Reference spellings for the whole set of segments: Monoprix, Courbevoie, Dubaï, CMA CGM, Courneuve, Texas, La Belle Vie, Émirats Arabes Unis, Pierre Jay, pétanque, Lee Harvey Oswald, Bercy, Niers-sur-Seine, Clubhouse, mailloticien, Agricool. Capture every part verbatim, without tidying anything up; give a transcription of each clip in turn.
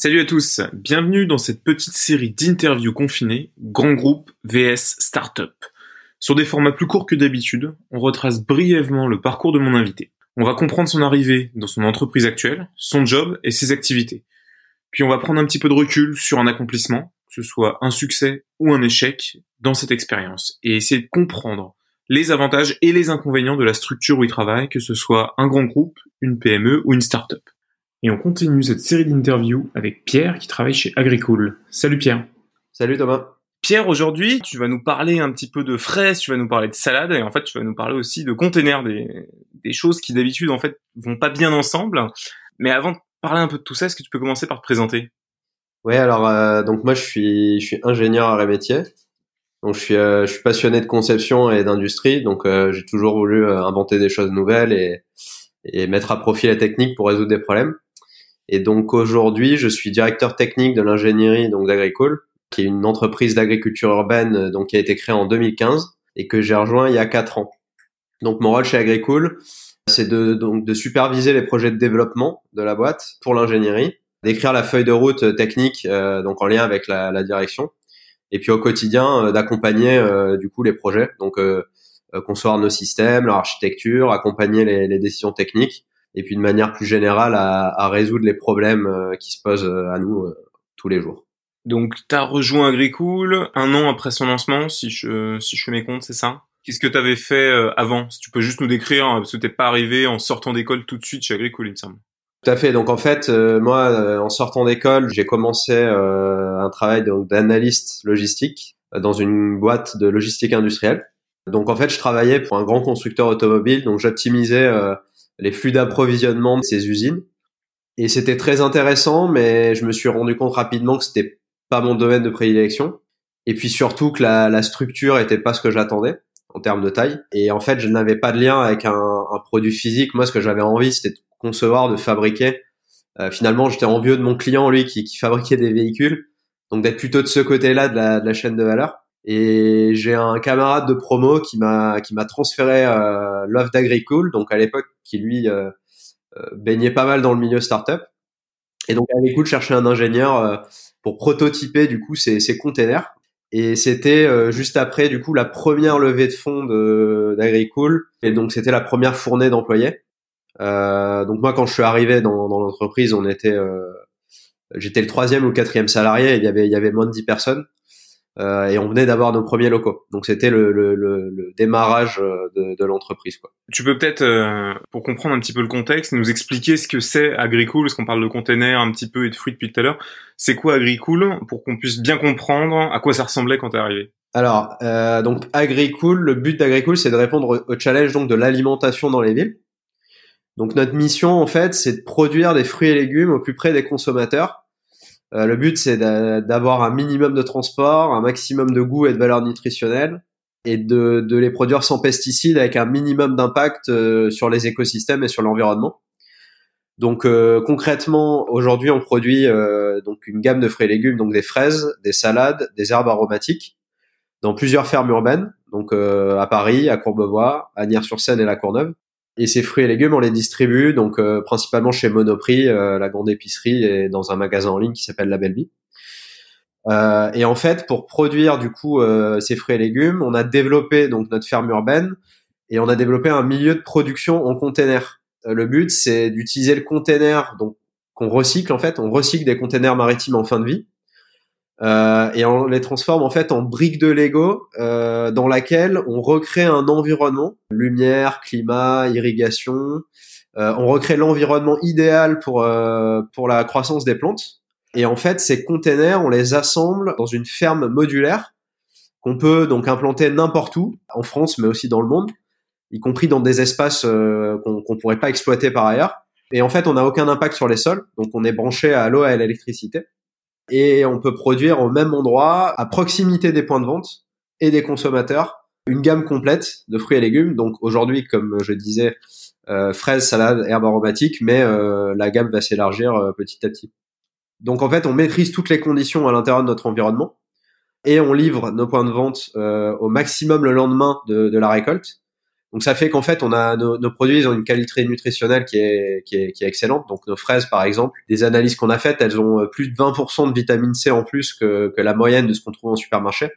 Salut à tous, bienvenue dans cette petite série d'interviews confinées, grand groupe versus start-up. Sur des formats plus courts que d'habitude, on retrace brièvement le parcours de mon invité. On va comprendre son arrivée dans son entreprise actuelle, son job et ses activités. Puis on va prendre un petit peu de recul sur un accomplissement, que ce soit un succès ou un échec dans cette expérience, et essayer de comprendre les avantages et les inconvénients de la structure où il travaille, que ce soit un grand groupe, une P M E ou une start-up. Et on continue cette série d'interviews avec Pierre qui travaille chez Agricool. Salut Pierre. Salut Thomas. Pierre, aujourd'hui, tu vas nous parler un petit peu de fraises, tu vas nous parler de salade et en fait, tu vas nous parler aussi de containers, des, des choses qui d'habitude en fait vont pas bien ensemble. Mais avant de parler un peu de tout ça, est-ce que tu peux commencer par te présenter ? Ouais, alors euh, donc moi je suis je suis ingénieur arts et métiers. Donc je suis euh, je suis passionné de conception et d'industrie, donc euh, j'ai toujours voulu euh, inventer des choses nouvelles et et mettre à profit la technique pour résoudre des problèmes. Et donc aujourd'hui, je suis directeur technique de l'ingénierie donc d'Agricool, qui est une entreprise d'agriculture urbaine donc qui a été créée en deux mille quinze et que j'ai rejoint il y a quatre ans. Donc mon rôle chez Agricool, c'est de donc de superviser les projets de développement de la boîte pour l'ingénierie, d'écrire la feuille de route technique euh, donc en lien avec la, la direction, et puis au quotidien euh, d'accompagner euh, du coup les projets, donc euh, euh, concevoir nos systèmes, leur architecture, accompagner les, les décisions techniques. Et puis de manière plus générale à, à résoudre les problèmes qui se posent à nous euh, tous les jours. Donc tu as rejoint Agricool un an après son lancement, si je si je fais mes comptes, c'est ça ? Qu'est-ce que tu avais fait avant ? Si tu peux juste nous décrire, parce que t'es pas arrivé en sortant d'école tout de suite chez Agricool, il me semble. Tout à fait. Donc en fait, euh, moi, euh, en sortant d'école, j'ai commencé euh, un travail donc d'analyste logistique euh, dans une boîte de logistique industrielle. Donc en fait, je travaillais pour un grand constructeur automobile, donc j'optimisais euh, les flux d'approvisionnement de ces usines. Et c'était très intéressant, mais je me suis rendu compte rapidement que c'était pas mon domaine de prédilection. Et puis surtout que la, la structure était pas ce que j'attendais en termes de taille. Et en fait, je n'avais pas de lien avec un, un produit physique. Moi, ce que j'avais envie, c'était de concevoir, de fabriquer. Euh, finalement, j'étais envieux de mon client, lui, qui, qui fabriquait des véhicules. Donc d'être plutôt de ce côté-là de la, de la chaîne de valeur. Et j'ai un camarade de promo qui m'a qui m'a transféré euh, l'offre d'Agricool, donc à l'époque qui lui euh, baignait pas mal dans le milieu startup. Et donc Agricool cherchait un ingénieur euh, pour prototyper du coup ces ces containers. Et c'était euh, juste après du coup la première levée de fonds de d'Agricool. Et donc c'était la première fournée d'employés. Euh, donc moi quand je suis arrivé dans dans l'entreprise, on était euh, j'étais le troisième ou le quatrième salarié. Et il y avait il y avait moins de dix personnes. Euh, et on venait d'avoir nos premiers locaux. Donc c'était le, le, le, le démarrage de, de l'entreprise, quoi. Tu peux peut-être, euh, pour comprendre un petit peu le contexte, nous expliquer ce que c'est Agricool, parce qu'on parle de containers un petit peu et de fruits depuis tout à l'heure. C'est quoi Agricool, pour qu'on puisse bien comprendre à quoi ça ressemblait quand t'es arrivé ? Alors, euh, donc Agricool, le but d'Agricool, c'est de répondre au challenge donc de l'alimentation dans les villes. Donc notre mission, en fait, c'est de produire des fruits et légumes au plus près des consommateurs. Euh, le but, c'est d'avoir un minimum de transport, un maximum de goût et de valeur nutritionnelle, et de, de les produire sans pesticides avec un minimum d'impact euh, sur les écosystèmes et sur l'environnement. Donc euh, concrètement, aujourd'hui, on produit euh, donc une gamme de fruits et légumes, donc des fraises, des salades, des herbes aromatiques, dans plusieurs fermes urbaines, donc euh, à Paris, à Courbevoie, à Niers-sur-Seine et la Courneuve. Et ces fruits et légumes, on les distribue donc euh, principalement chez Monoprix, euh, la grande épicerie, et dans un magasin en ligne qui s'appelle La Belle Vie. Euh, et en fait, pour produire du coup euh, ces fruits et légumes, on a développé donc notre ferme urbaine et on a développé un milieu de production en container. Euh, le but, c'est d'utiliser le container donc qu'on recycle en fait. On recycle des containers maritimes en fin de vie euh, et on les transforme en fait en briques de Lego euh, dans laquelle on recrée un environnement. Lumière, climat, irrigation. Euh, on recrée l'environnement idéal pour euh, pour la croissance des plantes. Et en fait, ces containers, on les assemble dans une ferme modulaire qu'on peut donc implanter n'importe où, en France, mais aussi dans le monde, y compris dans des espaces euh, qu'on qu'on pourrait pas exploiter par ailleurs. Et en fait, on n'a aucun impact sur les sols, donc on est branché à l'eau et à l'électricité. Et on peut produire au même endroit, à proximité des points de vente et des consommateurs, une gamme complète de fruits et légumes. Donc aujourd'hui, comme je disais, euh, fraises, salades, herbes aromatiques, mais euh, la gamme va s'élargir euh, petit à petit. Donc en fait, on maîtrise toutes les conditions à l'intérieur de notre environnement et on livre nos points de vente euh, au maximum le lendemain de, de la récolte. Donc ça fait qu'en fait on a nos, nos produits, ils ont une qualité nutritionnelle qui est qui est qui est excellente. Donc nos fraises par exemple, des analyses qu'on a faites, elles ont plus de vingt pour cent de vitamine C en plus que que la moyenne de ce qu'on trouve en supermarché.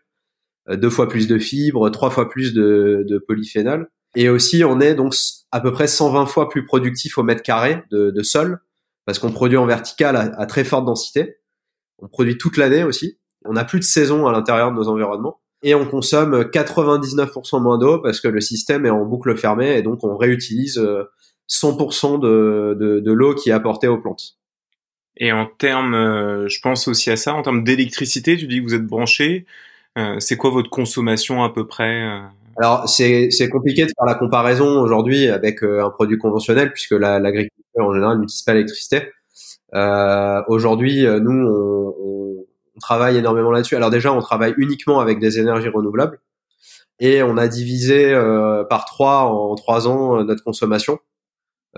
Deux fois plus de fibres, trois fois plus de de polyphénol. Et aussi on est donc à peu près cent vingt fois plus productif au mètre carré de de sol parce qu'on produit en vertical à, à très forte densité. On produit toute l'année aussi. On n'a plus de saison à l'intérieur de nos environnements. Et on consomme quatre-vingt-dix-neuf pour cent moins d'eau parce que le système est en boucle fermée et donc on réutilise cent pour cent de, de, de l'eau qui est apportée aux plantes. Et en termes, je pense aussi à ça, en termes d'électricité, tu dis que vous êtes branché. C'est quoi votre consommation à peu près ? Alors, c'est, c'est compliqué de faire la comparaison aujourd'hui avec un produit conventionnel puisque la, l'agriculture en général n'utilise pas l'électricité. Euh, aujourd'hui, nous, on, on travaille énormément là-dessus. Alors déjà, on travaille uniquement avec des énergies renouvelables et on a divisé euh, par trois en trois ans notre consommation.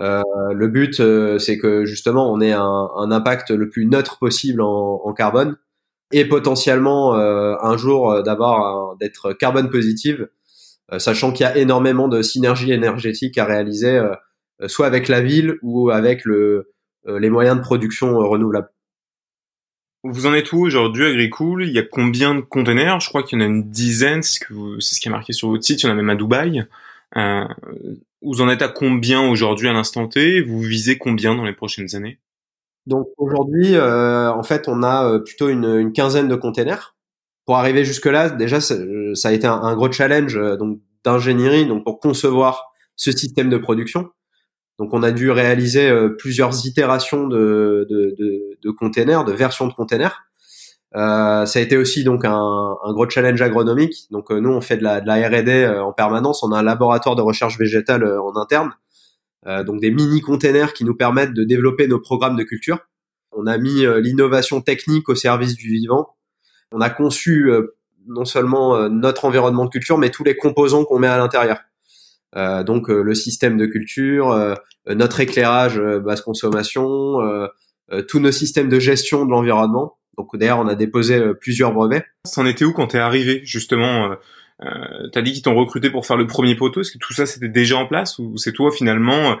Euh, le but, euh, c'est que justement, on ait un, un impact le plus neutre possible en, en carbone et potentiellement euh, un jour euh, d'avoir un, d'être carbone positive, euh, sachant qu'il y a énormément de synergies énergétiques à réaliser, euh, soit avec la ville ou avec le, euh, les moyens de production euh, renouvelables. Vous en êtes où aujourd'hui, Agricool ? Il y a combien de containers ? Je crois qu'il y en a une dizaine, c'est ce, que vous, c'est ce qui est marqué sur votre site, il y en a même à Dubaï. Euh, vous en êtes à combien aujourd'hui à l'instant T ? Vous visez combien dans les prochaines années ? Donc aujourd'hui, euh, en fait, on a plutôt une, une quinzaine de containers. Pour arriver jusque-là, déjà, ça, ça a été un, un gros challenge donc d'ingénierie donc pour concevoir ce système de production. Donc, on a dû réaliser euh, plusieurs itérations de, de, de, de containers, de versions de containers. Euh, ça a été aussi donc un, un gros challenge agronomique. Donc, euh, nous, on fait de la, de la R et D euh, en permanence. On a un laboratoire de recherche végétale euh, en interne. Euh, donc, des mini-containers qui nous permettent de développer nos programmes de culture. On a mis euh, l'innovation technique au service du vivant. On a conçu euh, non seulement euh, notre environnement de culture, mais tous les composants qu'on met à l'intérieur. Euh, donc euh, le système de culture, euh, notre éclairage euh, basse consommation, euh, euh, tous nos systèmes de gestion de l'environnement. Donc d'ailleurs on a déposé euh, plusieurs brevets. C'en était où quand t'es arrivé justement euh, euh, t'as dit qu'ils t'ont recruté pour faire le premier poteau. Est-ce que tout ça c'était déjà en place ou c'est toi finalement euh,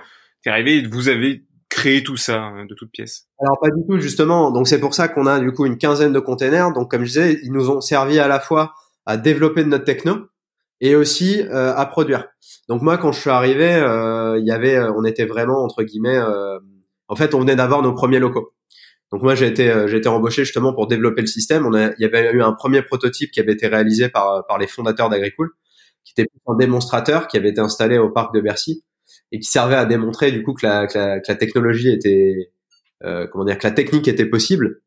t'es arrivé et vous avez créé tout ça euh, de toutes pièces ? Alors pas du tout justement. Donc c'est pour ça qu'on a du coup une quinzaine de containers. Donc comme je disais, ils nous ont servi à la fois à développer de notre techno et aussi euh, à produire. Donc moi, quand je suis arrivé, euh, il y avait, on était vraiment entre guillemets. Euh, en fait, on venait d'avoir nos premiers locaux. Donc moi, j'ai été, euh, j'ai été embauché justement pour développer le système. On a, il y avait eu un premier prototype qui avait été réalisé par par les fondateurs d'Agricool, qui était un démonstrateur qui avait été installé au parc de Bercy et qui servait à démontrer du coup que la que la, que la technologie était, euh, comment dire, que la technique était possible.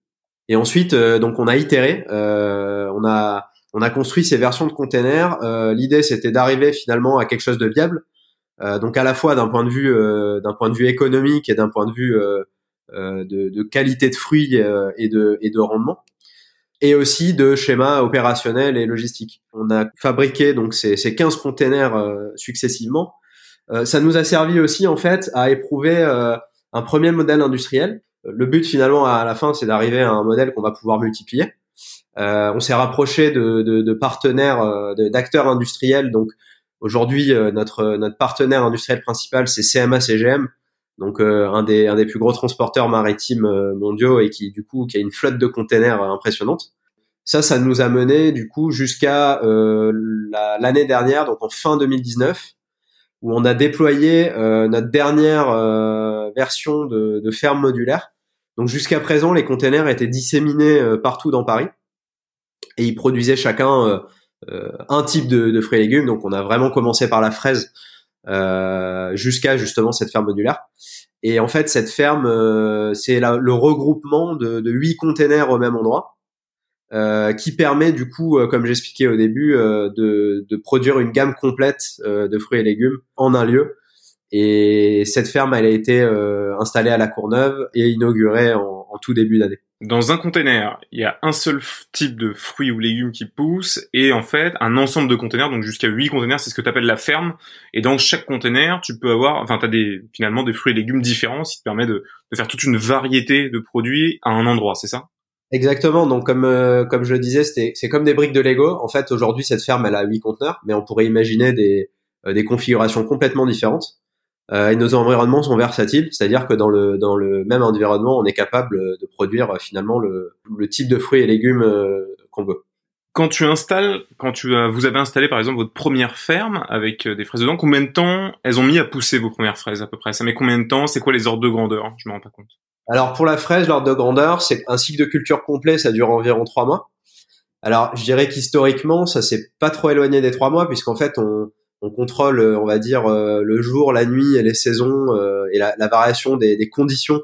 Et ensuite, euh, donc on a itéré, euh, on a On a construit ces versions de containers. Euh, l'idée, c'était d'arriver finalement à quelque chose de viable. Euh, donc à la fois d'un point de vue, euh, d'un point de vue économique et d'un point de vue euh, euh, de, de qualité de fruits euh, et de et de rendement, et aussi de schéma opérationnel et logistique. On a fabriqué donc ces, ces quinze containers euh, successivement. Euh, ça nous a servi aussi en fait à éprouver euh, un premier modèle industriel. Le but finalement à la fin, c'est d'arriver à un modèle qu'on va pouvoir multiplier. Euh, on s'est rapproché de, de, de partenaires, euh, de, d'acteurs industriels. Donc aujourd'hui, euh, notre notre partenaire industriel principal, c'est C M A C G M, donc euh, un des un des plus gros transporteurs maritimes euh, mondiaux et qui du coup qui a une flotte de containers euh, impressionnante. Ça, ça nous a mené du coup jusqu'à euh, la, l'année dernière, donc en fin deux mille dix-neuf, où on a déployé euh, notre dernière euh, version de, de ferme modulaire. Donc jusqu'à présent, les containers étaient disséminés euh, partout dans Paris. Et ils produisaient chacun euh, euh, un type de, de fruits et légumes. Donc, on a vraiment commencé par la fraise euh, jusqu'à justement cette ferme modulaire. Et en fait, cette ferme, euh, c'est la, le regroupement de huit containers au même endroit euh, qui permet du coup, euh, comme j'expliquais au début, euh, de, de produire une gamme complète euh, de fruits et légumes en un lieu. Et cette ferme, elle a été euh, installée à la Courneuve et inaugurée en, en tout début d'année. Dans un container, il y a un seul type de fruits ou légumes qui poussent et en fait, un ensemble de containers, donc jusqu'à huit containers, c'est ce que tu appelles la ferme. Et dans chaque container, tu peux avoir, enfin, t'as des, finalement, des fruits et légumes différents, ce qui te permet de, de faire toute une variété de produits à un endroit, c'est ça? Exactement. Donc, comme, euh, comme je le disais, c'était, c'est comme des briques de Lego. En fait, aujourd'hui, cette ferme, elle a huit conteneurs, mais on pourrait imaginer des, euh, des configurations complètement différentes. Euh, et nos environnements sont versatiles, c'est-à-dire que dans le dans le même environnement, on est capable de produire euh, finalement le le type de fruits et légumes euh, qu'on veut. Quand tu installes, quand tu euh, vous avez installé par exemple votre première ferme avec euh, des fraises dedans, combien de temps elles ont mis à pousser vos premières fraises à peu près? Ça met combien de temps? C'est quoi les ordres de grandeur? Je me rends pas compte. Alors pour la fraise, l'ordre de grandeur, c'est un cycle de culture complet, ça dure environ trois mois. Alors je dirais qu'historiquement, ça s'est pas trop éloigné des trois mois puisqu'en fait on on contrôle, on va dire euh, le jour, la nuit et les saisons euh, et la, la variation des, des conditions.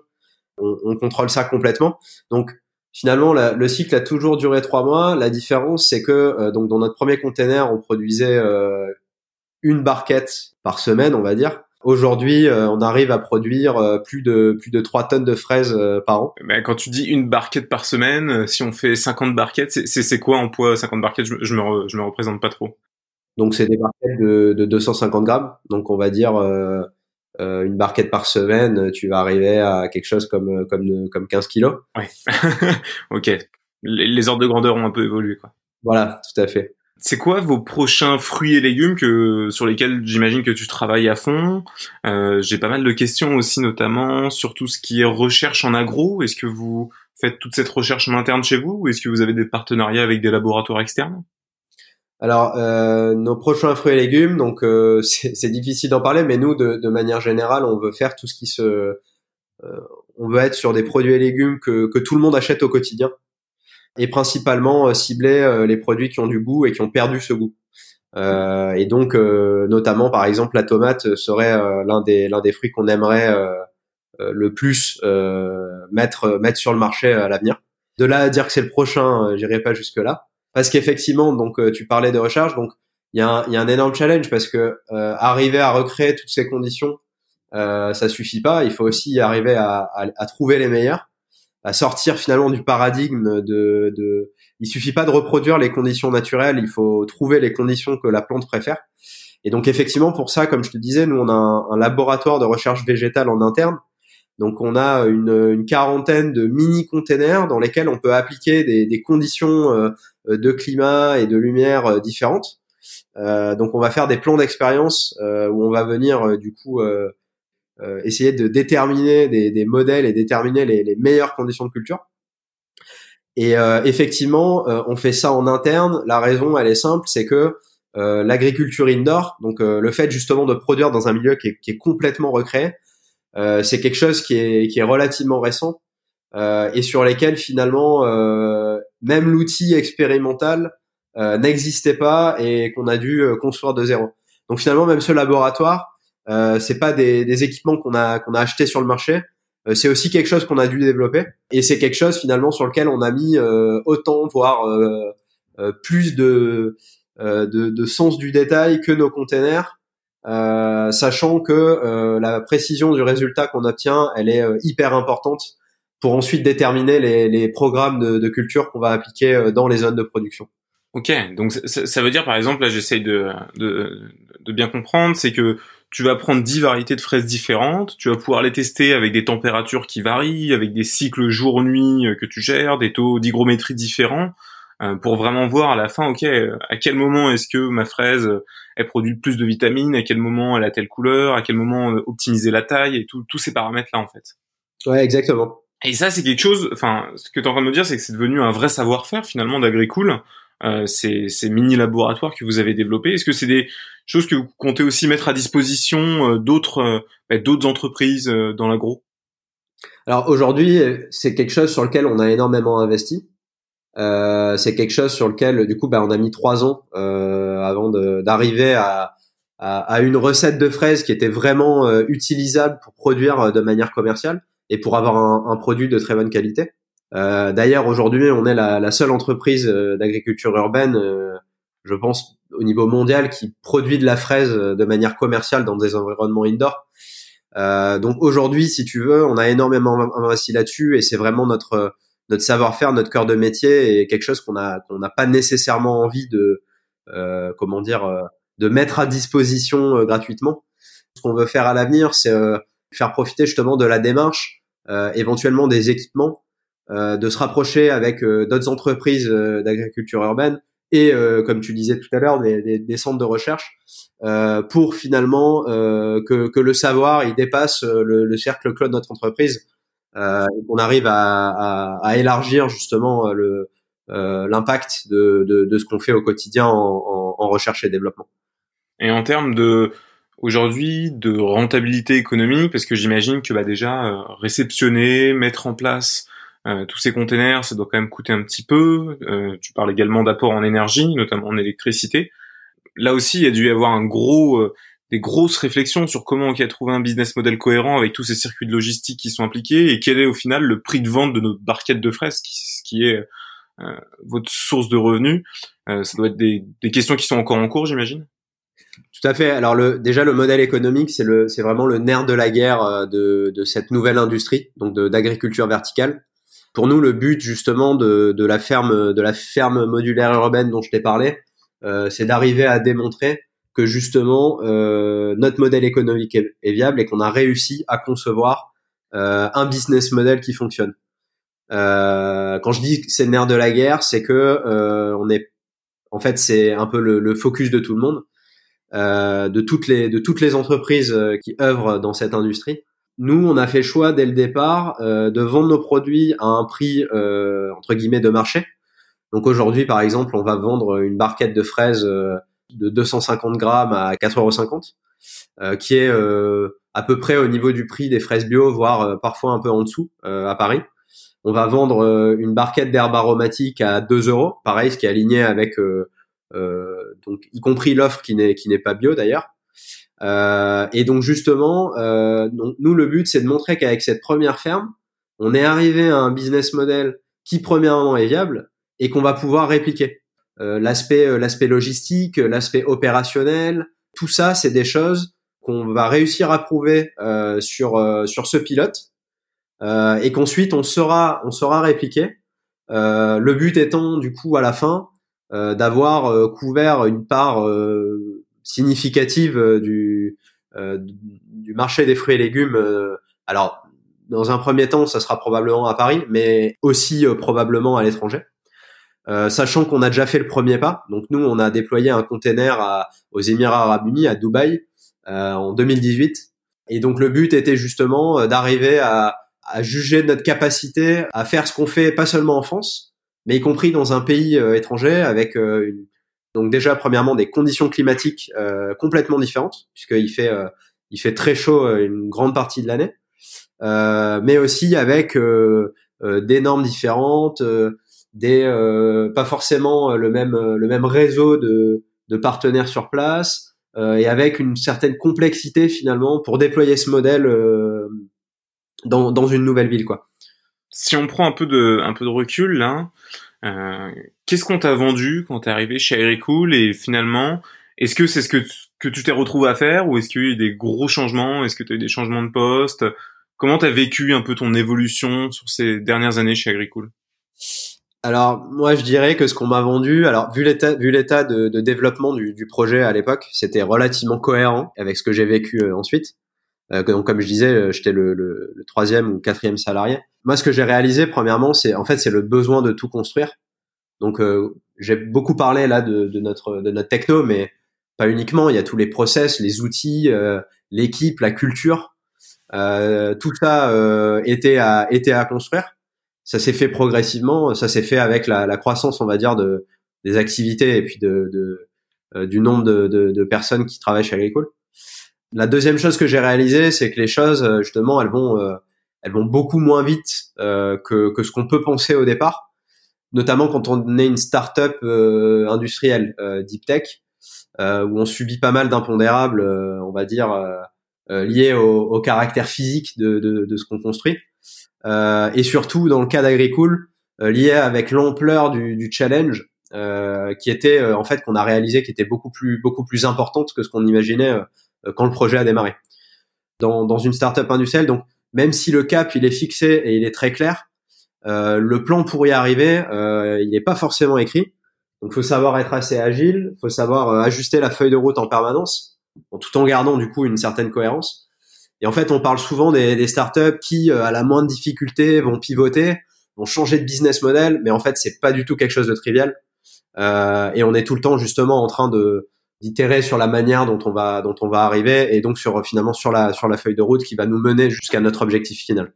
On, on contrôle ça complètement. Donc finalement, la, le cycle a toujours duré trois mois. La différence, c'est que euh, donc dans notre premier container, on produisait euh, une barquette par semaine, on va dire. Aujourd'hui, euh, on arrive à produire euh, plus de plus de trois tonnes de fraises euh, par an. Mais quand tu dis une barquette par semaine, si on fait cinquante barquettes, c'est c'est, c'est quoi en poids cinquante barquettes? Je, je me re, je me représente pas trop. Donc c'est des barquettes de, de deux cent cinquante grammes. Donc on va dire euh, euh, une barquette par semaine, tu vas arriver à quelque chose comme comme comme quinze kilos. Ouais. Ok. Les, les ordres de grandeur ont un peu évolué, quoi. Voilà, tout à fait. C'est quoi vos prochains fruits et légumes que sur lesquels j'imagine que tu travailles à fond? Euh, j'ai pas mal de questions aussi, notamment sur tout ce qui est recherche en agro. Est-ce que vous faites toute cette recherche en interne chez vous ou est-ce que vous avez des partenariats avec des laboratoires externes? Alors, euh, nos prochains fruits et légumes, donc euh, c'est, c'est difficile d'en parler, mais nous, de, de manière générale, on veut faire tout ce qui se... Euh, on veut être sur des produits et légumes que, que tout le monde achète au quotidien et principalement euh, cibler euh, les produits qui ont du goût et qui ont perdu ce goût. Euh, et donc, euh, notamment, par exemple, la tomate serait euh, l'un des l'un des fruits qu'on aimerait euh, euh, le plus euh, mettre mettre sur le marché à l'avenir. De là à dire que c'est le prochain, euh, j'irai pas jusque-là. Parce qu'effectivement, donc tu parlais de recharge, donc il y a un, il y a un énorme challenge parce que euh, arriver à recréer toutes ces conditions, euh, ça suffit pas. Il faut aussi arriver à, à, à trouver les meilleurs, à sortir finalement du paradigme de, de. Il suffit pas de reproduire les conditions naturelles, il faut trouver les conditions que la plante préfère. Et donc effectivement, pour ça, comme je te disais, nous on a un, un laboratoire de recherche végétale en interne. Donc on a une, une quarantaine de mini-containers dans lesquels on peut appliquer des, des conditions de climat et de lumière différentes. Euh, donc on va faire des plans d'expérience euh, où on va venir du coup euh, euh, essayer de déterminer des, des modèles et déterminer les, les meilleures conditions de culture. Et euh, effectivement, euh, on fait ça en interne. La raison, elle est simple, c'est que euh, l'agriculture indoor, donc euh, le fait justement de produire dans un milieu qui est, qui est complètement recréé, Euh, c'est quelque chose qui est, qui est relativement récent euh, et sur lesquels finalement euh, même l'outil expérimental euh, n'existait pas et qu'on a dû euh, construire de zéro. Donc finalement même ce laboratoire, euh, c'est pas des, des équipements qu'on a qu'on a achetés sur le marché, euh, c'est aussi quelque chose qu'on a dû développer et c'est quelque chose finalement sur lequel on a mis euh, autant voire euh, euh, plus de, euh, de de sens du détail que nos containers. Euh, sachant que euh, la précision du résultat qu'on obtient, elle est euh, hyper importante pour ensuite déterminer les, les programmes de, de culture qu'on va appliquer euh, dans les zones de production. Ok, donc ça, ça veut dire par exemple, là j'essaye de, de, de bien comprendre, c'est que tu vas prendre dix variétés de fraises différentes, tu vas pouvoir les tester avec des températures qui varient, avec des cycles jour-nuit que tu gères, des taux d'hygrométrie différents, pour vraiment voir à la fin, ok, à quel moment est-ce que ma fraise elle produit plus de vitamines, à quel moment elle a telle couleur, à quel moment optimiser la taille et tout, tous ces paramètres-là en fait. Ouais, exactement. Et ça, c'est quelque chose. Enfin, ce que t'es en train de me dire, c'est que c'est devenu un vrai savoir-faire finalement d'Agricool. Euh, ces, ces mini laboratoires que vous avez développés, est-ce que c'est des choses que vous comptez aussi mettre à disposition d'autres, d'autres entreprises dans l'agro? Alors aujourd'hui, c'est quelque chose sur lequel on a énormément investi. Euh, c'est quelque chose sur lequel du coup bah on a mis trois ans euh, avant de, d'arriver à, à, à une recette de fraises qui était vraiment euh, utilisable pour produire euh, de manière commerciale et pour avoir un, un produit de très bonne qualité. Euh, d'ailleurs aujourd'hui on est la, la seule entreprise euh, d'agriculture urbaine, euh, je pense au niveau mondial, qui produit de la fraise euh, de manière commerciale dans des environnements indoor. Euh, donc aujourd'hui, si tu veux, on a énormément investi là-dessus et c'est vraiment notre euh, notre savoir-faire, notre cœur de métier est quelque chose qu'on a qu'on n'a pas nécessairement envie de euh, comment dire euh, de mettre à disposition euh, gratuitement. Ce qu'on veut faire à l'avenir, c'est euh, faire profiter justement de la démarche, euh, éventuellement des équipements, euh, de se rapprocher avec euh, d'autres entreprises euh, d'agriculture urbaine et euh, comme tu disais tout à l'heure, des, des, des centres de recherche euh, pour finalement euh, que, que le savoir il dépasse le, le cercle clos de notre entreprise euh, et qu'on arrive à, à, à élargir justement le, euh, l'impact de, de, de ce qu'on fait au quotidien en, en, en recherche et développement. Et en termes de aujourd'hui de rentabilité économique, parce que j'imagine que bah déjà euh, réceptionner, mettre en place euh, tous ces containers, ça doit quand même coûter un petit peu. Euh, tu parles également d'apport en énergie, notamment en électricité. Là aussi, il y a dû y avoir un gros, euh, des grosses réflexions sur comment on a trouvé un business model cohérent avec tous ces circuits de logistique qui sont impliqués et quel est au final le prix de vente de notre barquette de fraises, qui, qui est euh, votre source de revenus. Euh, ça doit être des, des questions qui sont encore en cours, j'imagine. Tout à fait. Alors le, déjà le modèle économique, c'est le, c'est vraiment le nerf de la guerre de, de cette nouvelle industrie, donc de, d'agriculture verticale. Pour nous, le but justement de, de la ferme, de la ferme modulaire urbaine dont je t'ai parlé, euh, c'est d'arriver à démontrer que justement euh, notre modèle économique est, est viable et qu'on a réussi à concevoir euh, un business model qui fonctionne. Euh, quand je dis que c'est le nerf de la guerre, c'est que euh, on est, en fait, c'est un peu le, le focus de tout le monde. Euh, de toutes les de toutes les entreprises euh, qui œuvrent dans cette industrie. Nous, on a fait le choix dès le départ euh, de vendre nos produits à un prix euh, entre guillemets de marché. Donc aujourd'hui, par exemple, on va vendre une barquette de fraises euh, de deux cent cinquante grammes à quatre euros cinquante, euh, qui est euh, à peu près au niveau du prix des fraises bio, voire euh, parfois un peu en dessous euh, à Paris. On va vendre euh, une barquette d'herbes aromatiques à deux euros, pareil, ce qui est aligné avec euh, Euh, donc y compris l'offre qui n'est qui n'est pas bio d'ailleurs. Euh, et donc justement, euh, donc nous le but c'est de montrer qu'avec cette première ferme, on est arrivé à un business model qui premièrement est viable et qu'on va pouvoir répliquer. Euh, l'aspect euh, l'aspect logistique, l'aspect opérationnel, tout ça c'est des choses qu'on va réussir à prouver euh, sur euh, sur ce pilote euh, et qu'ensuite on saura on saura répliquer. Euh, le but étant du coup à la fin Euh, d'avoir euh, couvert une part euh, significative euh, du, euh, du marché des fruits et légumes. Euh, alors, dans un premier temps, ça sera probablement à Paris, mais aussi euh, probablement à l'étranger. Euh, sachant qu'on a déjà fait le premier pas. Donc, nous, on a déployé un container à, aux Émirats Arabes Unis, à Dubaï, euh, en deux mille dix-huit. Et donc, le but était justement euh, d'arriver à, à juger de notre capacité à faire ce qu'on fait, pas seulement en France, mais y compris dans un pays euh, étranger avec euh, une... donc déjà premièrement des conditions climatiques euh, complètement différentes puisqu'il fait euh, il fait très chaud euh, une grande partie de l'année, euh, mais aussi avec euh, euh, des normes différentes, euh, des euh, pas forcément le même le même réseau de de partenaires sur place euh, et avec une certaine complexité finalement pour déployer ce modèle euh, dans dans une nouvelle ville quoi. Si on prend un peu de, un peu de recul, là, euh, qu'est-ce qu'on t'a vendu quand t'es arrivé chez Agricool et finalement, est-ce que c'est ce que, t- que tu t'es retrouvé à faire ou est-ce qu'il y a eu des gros changements? Est-ce que t'as eu des changements de poste? Comment t'as vécu un peu ton évolution sur ces dernières années chez Agricool? Alors, moi, je dirais que ce qu'on m'a vendu, alors, vu l'état, vu l'état de, de développement du, du projet à l'époque, c'était relativement cohérent avec ce que j'ai vécu euh, ensuite. Euh, donc, comme je disais, j'étais le, le, le troisième ou quatrième salarié. Moi, ce que j'ai réalisé, premièrement, c'est en fait c'est le besoin de tout construire. Donc, euh, j'ai beaucoup parlé là de, de notre de notre techno, mais pas uniquement. Il y a tous les process, les outils, euh, l'équipe, la culture. Euh, tout ça euh, était à était à construire. Ça s'est fait progressivement. Ça s'est fait avec la, la croissance, on va dire, de des activités et puis de, de euh, du nombre de, de, de personnes qui travaillent chez Agricool. La deuxième chose que j'ai réalisée, c'est que les choses, justement, elles vont, euh, elles vont beaucoup moins vite euh, que, que ce qu'on peut penser au départ, notamment quand on est une start-up euh, industrielle, euh, deep tech, euh, où on subit pas mal d'impondérables, euh, on va dire, euh, euh, liés au, au caractère physique de, de, de ce qu'on construit, euh, et surtout dans le cas d'Agricool, euh, lié avec l'ampleur du, du challenge, euh, qui était, euh, en fait, qu'on a réalisé, qui était beaucoup plus, beaucoup plus importante que ce qu'on imaginait. Euh, quand le projet a démarré. Dans, dans une start-up industrielle, donc, même si le cap, il est fixé et il est très clair, euh, le plan pour y arriver, euh, il n'est pas forcément écrit. Donc, faut savoir être assez agile, faut savoir euh, ajuster la feuille de route en permanence, en, tout en gardant, du coup, une certaine cohérence. Et en fait, on parle souvent des, des start-up qui, euh, à la moindre difficulté, vont pivoter, vont changer de business model, mais en fait, c'est pas du tout quelque chose de trivial. Euh, et on est tout le temps justement en train de d'itérer sur la manière dont on va dont on va arriver, et donc sur finalement sur la sur la feuille de route qui va nous mener jusqu'à notre objectif final.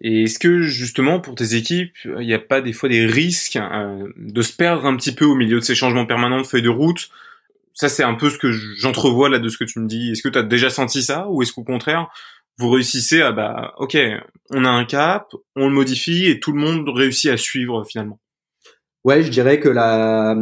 Et est-ce que justement pour tes équipes, il n'y a pas des fois des risques euh, de se perdre un petit peu au milieu de ces changements permanents de feuille de route? Ça, c'est un peu ce que j'entrevois là de ce que tu me dis. Est-ce que tu as déjà senti ça, ou est-ce qu'au contraire vous réussissez à bah ok, on a un cap, on le modifie et tout le monde réussit à suivre finalement? Ouais, je dirais que la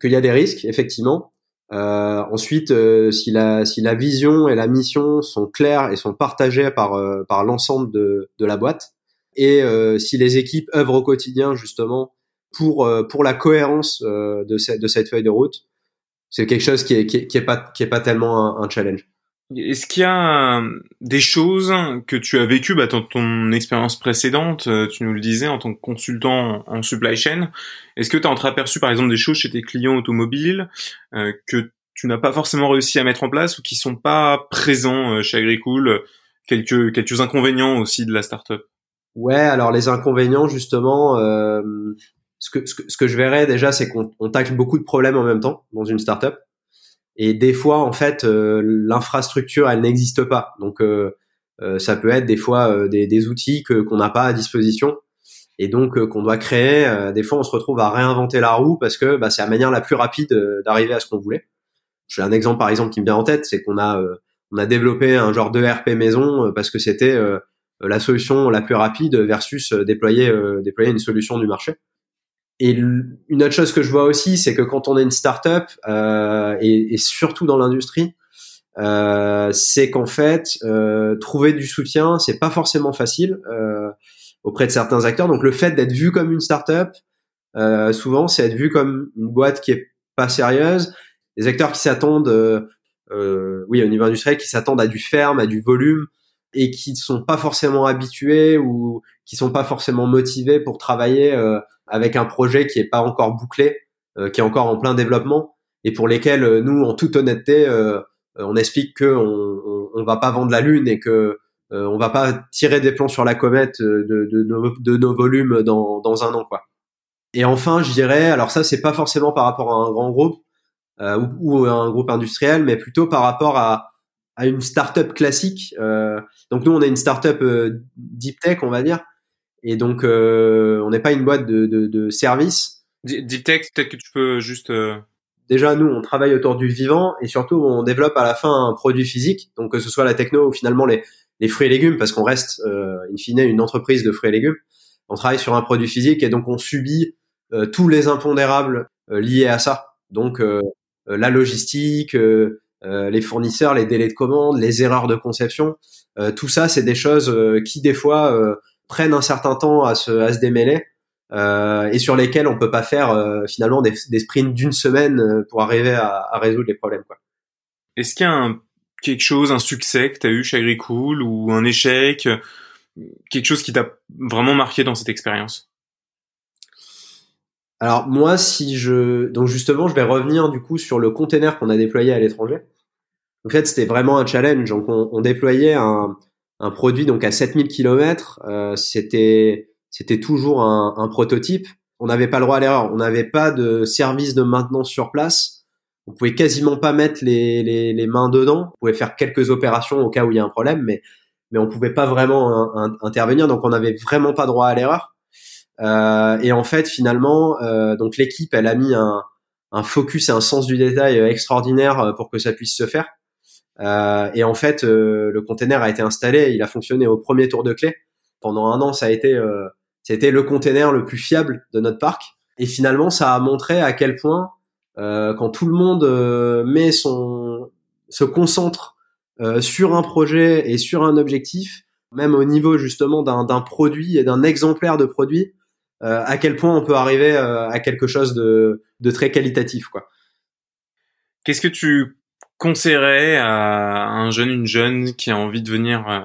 qu'il y a des risques effectivement. Euh, ensuite, euh, si la si la vision et la mission sont claires et sont partagées par euh, par l'ensemble de de la boîte, et euh, si les équipes œuvrent au quotidien justement pour euh, pour la cohérence euh, de cette de cette feuille de route, c'est quelque chose qui est qui est, qui est pas qui est pas tellement un, un challenge. Est-ce qu'il y a des choses que tu as vécues bah, dans ton expérience précédente, tu nous le disais, en tant que consultant en supply chain? Est-ce que tu as entreaperçu par exemple des choses chez tes clients automobiles euh, que tu n'as pas forcément réussi à mettre en place ou qui sont pas présents chez Agricool? Quelques, quelques inconvénients aussi de la start-up? Ouais, alors les inconvénients justement, euh, ce, que, ce, que, ce que je verrais déjà, c'est qu'on on tacle beaucoup de problèmes en même temps dans une start-up. Et des fois, en fait, euh, l'infrastructure, elle n'existe pas. Donc, euh, euh, ça peut être des fois euh, des, des outils que qu'on n'a pas à disposition, et donc euh, qu'on doit créer. Euh, des fois, on se retrouve à réinventer la roue parce que bah, c'est la manière la plus rapide euh, d'arriver à ce qu'on voulait. J'ai un exemple, par exemple, qui me vient en tête, c'est qu'on a euh, on a développé un genre d'E R P maison euh, parce que c'était euh, la solution la plus rapide versus euh, déployer euh, déployer une solution du marché. Et une autre chose que je vois aussi, c'est que quand on est une start-up, euh, et, et surtout dans l'industrie, euh, c'est qu'en fait, euh, trouver du soutien, c'est pas forcément facile euh, auprès de certains acteurs. Donc le fait d'être vu comme une start-up, euh, souvent, c'est être vu comme une boîte qui est pas sérieuse. Les acteurs qui s'attendent, euh, euh, oui, au niveau industriel, qui s'attendent à du ferme, à du volume, et qui ne sont pas forcément habitués ou qui sont pas forcément motivés pour travailler euh, avec un projet qui est pas encore bouclé, euh, qui est encore en plein développement, et pour lesquels euh, nous, en toute honnêteté, euh, on explique que on, on, on va pas vendre la lune et que euh, on va pas tirer des plans sur la comète de, de, de, nos, de nos volumes dans, dans un an, quoi. Et enfin, je dirais, alors ça, c'est pas forcément par rapport à un grand groupe euh, ou, ou à un groupe industriel, mais plutôt par rapport à à une start-up classique. Euh, donc nous, on est une start-up euh, deep tech, on va dire, et donc euh, on n'est pas une boîte de, de, de service. Deep tech, peut-être que tu peux juste... Euh... Déjà, nous, on travaille autour du vivant, et surtout, on développe à la fin un produit physique, donc que ce soit la techno ou finalement les, les fruits et légumes, parce qu'on reste, euh, in fine, une entreprise de fruits et légumes. On travaille sur un produit physique, et donc on subit euh, tous les impondérables euh, liés à ça. Donc euh, la logistique... Euh, Euh, les fournisseurs, les délais de commande, les erreurs de conception, euh, tout ça, c'est des choses euh, qui des fois euh, prennent un certain temps à se, à se démêler euh, et sur lesquelles on peut pas faire euh, finalement des, des sprints d'une semaine pour arriver à, à résoudre les problèmes, quoi. Est-ce qu'il y a un, quelque chose, un succès que tu as eu chez Agricool ou un échec, quelque chose qui t'a vraiment marqué dans cette expérience? Alors moi, si je donc justement, je vais revenir du coup sur le container qu'on a déployé à l'étranger. En fait, c'était vraiment un challenge. Donc, on, on déployait un, un produit donc à sept mille kilomètres. Euh, c'était c'était toujours un, un prototype. On n'avait pas le droit à l'erreur. On n'avait pas de service de maintenance sur place. On pouvait quasiment pas mettre les, les, les mains dedans. On pouvait faire quelques opérations au cas où il y a un problème, mais mais on pouvait pas vraiment un, un, intervenir. Donc, on n'avait vraiment pas droit à l'erreur. Euh, et en fait, finalement, euh, donc l'équipe, elle a mis un, un focus et un sens du détail extraordinaire pour que ça puisse se faire. Euh, et en fait, euh, le container a été installé, il a fonctionné au premier tour de clé. Pendant un an, ça a été, euh, c'était le container le plus fiable de notre parc. Et finalement, ça a montré à quel point, euh, quand tout le monde euh, met son, se concentre euh, sur un projet et sur un objectif, même au niveau justement d'un, d'un produit et d'un exemplaire de produit, Euh, à quel point on peut arriver euh, à quelque chose de, de très qualitatif, quoi. Qu'est-ce que tu conseillerais à un jeune, une jeune qui a envie de venir euh,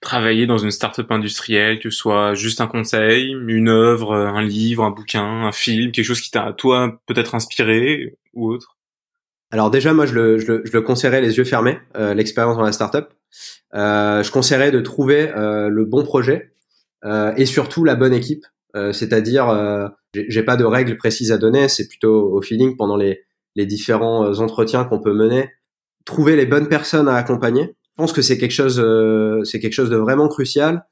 travailler dans une start-up industrielle, que ce soit juste un conseil, une œuvre, un livre, un bouquin, un film, quelque chose qui t'a, toi, peut-être inspiré ou autre? Alors déjà, moi, je le, je le, je le conseillerais les yeux fermés, euh, l'expérience dans la start-up. Euh, je conseillerais de trouver euh, le bon projet euh, et surtout la bonne équipe. euh, c'est-à-dire euh, j'ai, j'ai pas de règles précises à donner, c'est plutôt au feeling pendant les, les différents entretiens qu'on peut mener, trouver les bonnes personnes à accompagner. Je pense que c'est quelque chose, euh, c'est quelque chose de vraiment crucial.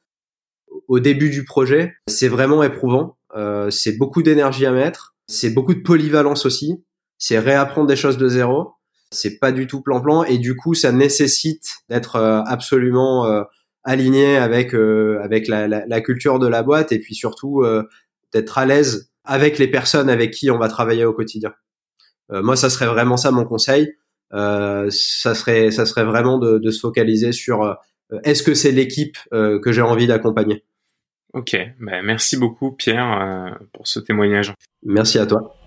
Au début du projet, c'est vraiment éprouvant, euh, c'est beaucoup d'énergie à mettre, c'est beaucoup de polyvalence aussi, c'est réapprendre des choses de zéro, c'est pas du tout plan-plan et du coup ça nécessite d'être euh, absolument euh, aligné avec euh, avec la, la, la culture de la boîte et puis surtout euh, d'être à l'aise avec les personnes avec qui on va travailler au quotidien. Euh, moi, ça serait vraiment ça mon conseil. Euh, ça serait ça serait vraiment de, de se focaliser sur euh, est-ce que c'est l'équipe euh, que j'ai envie d'accompagner. Ok, bah, merci beaucoup Pierre euh, pour ce témoignage. Merci à toi.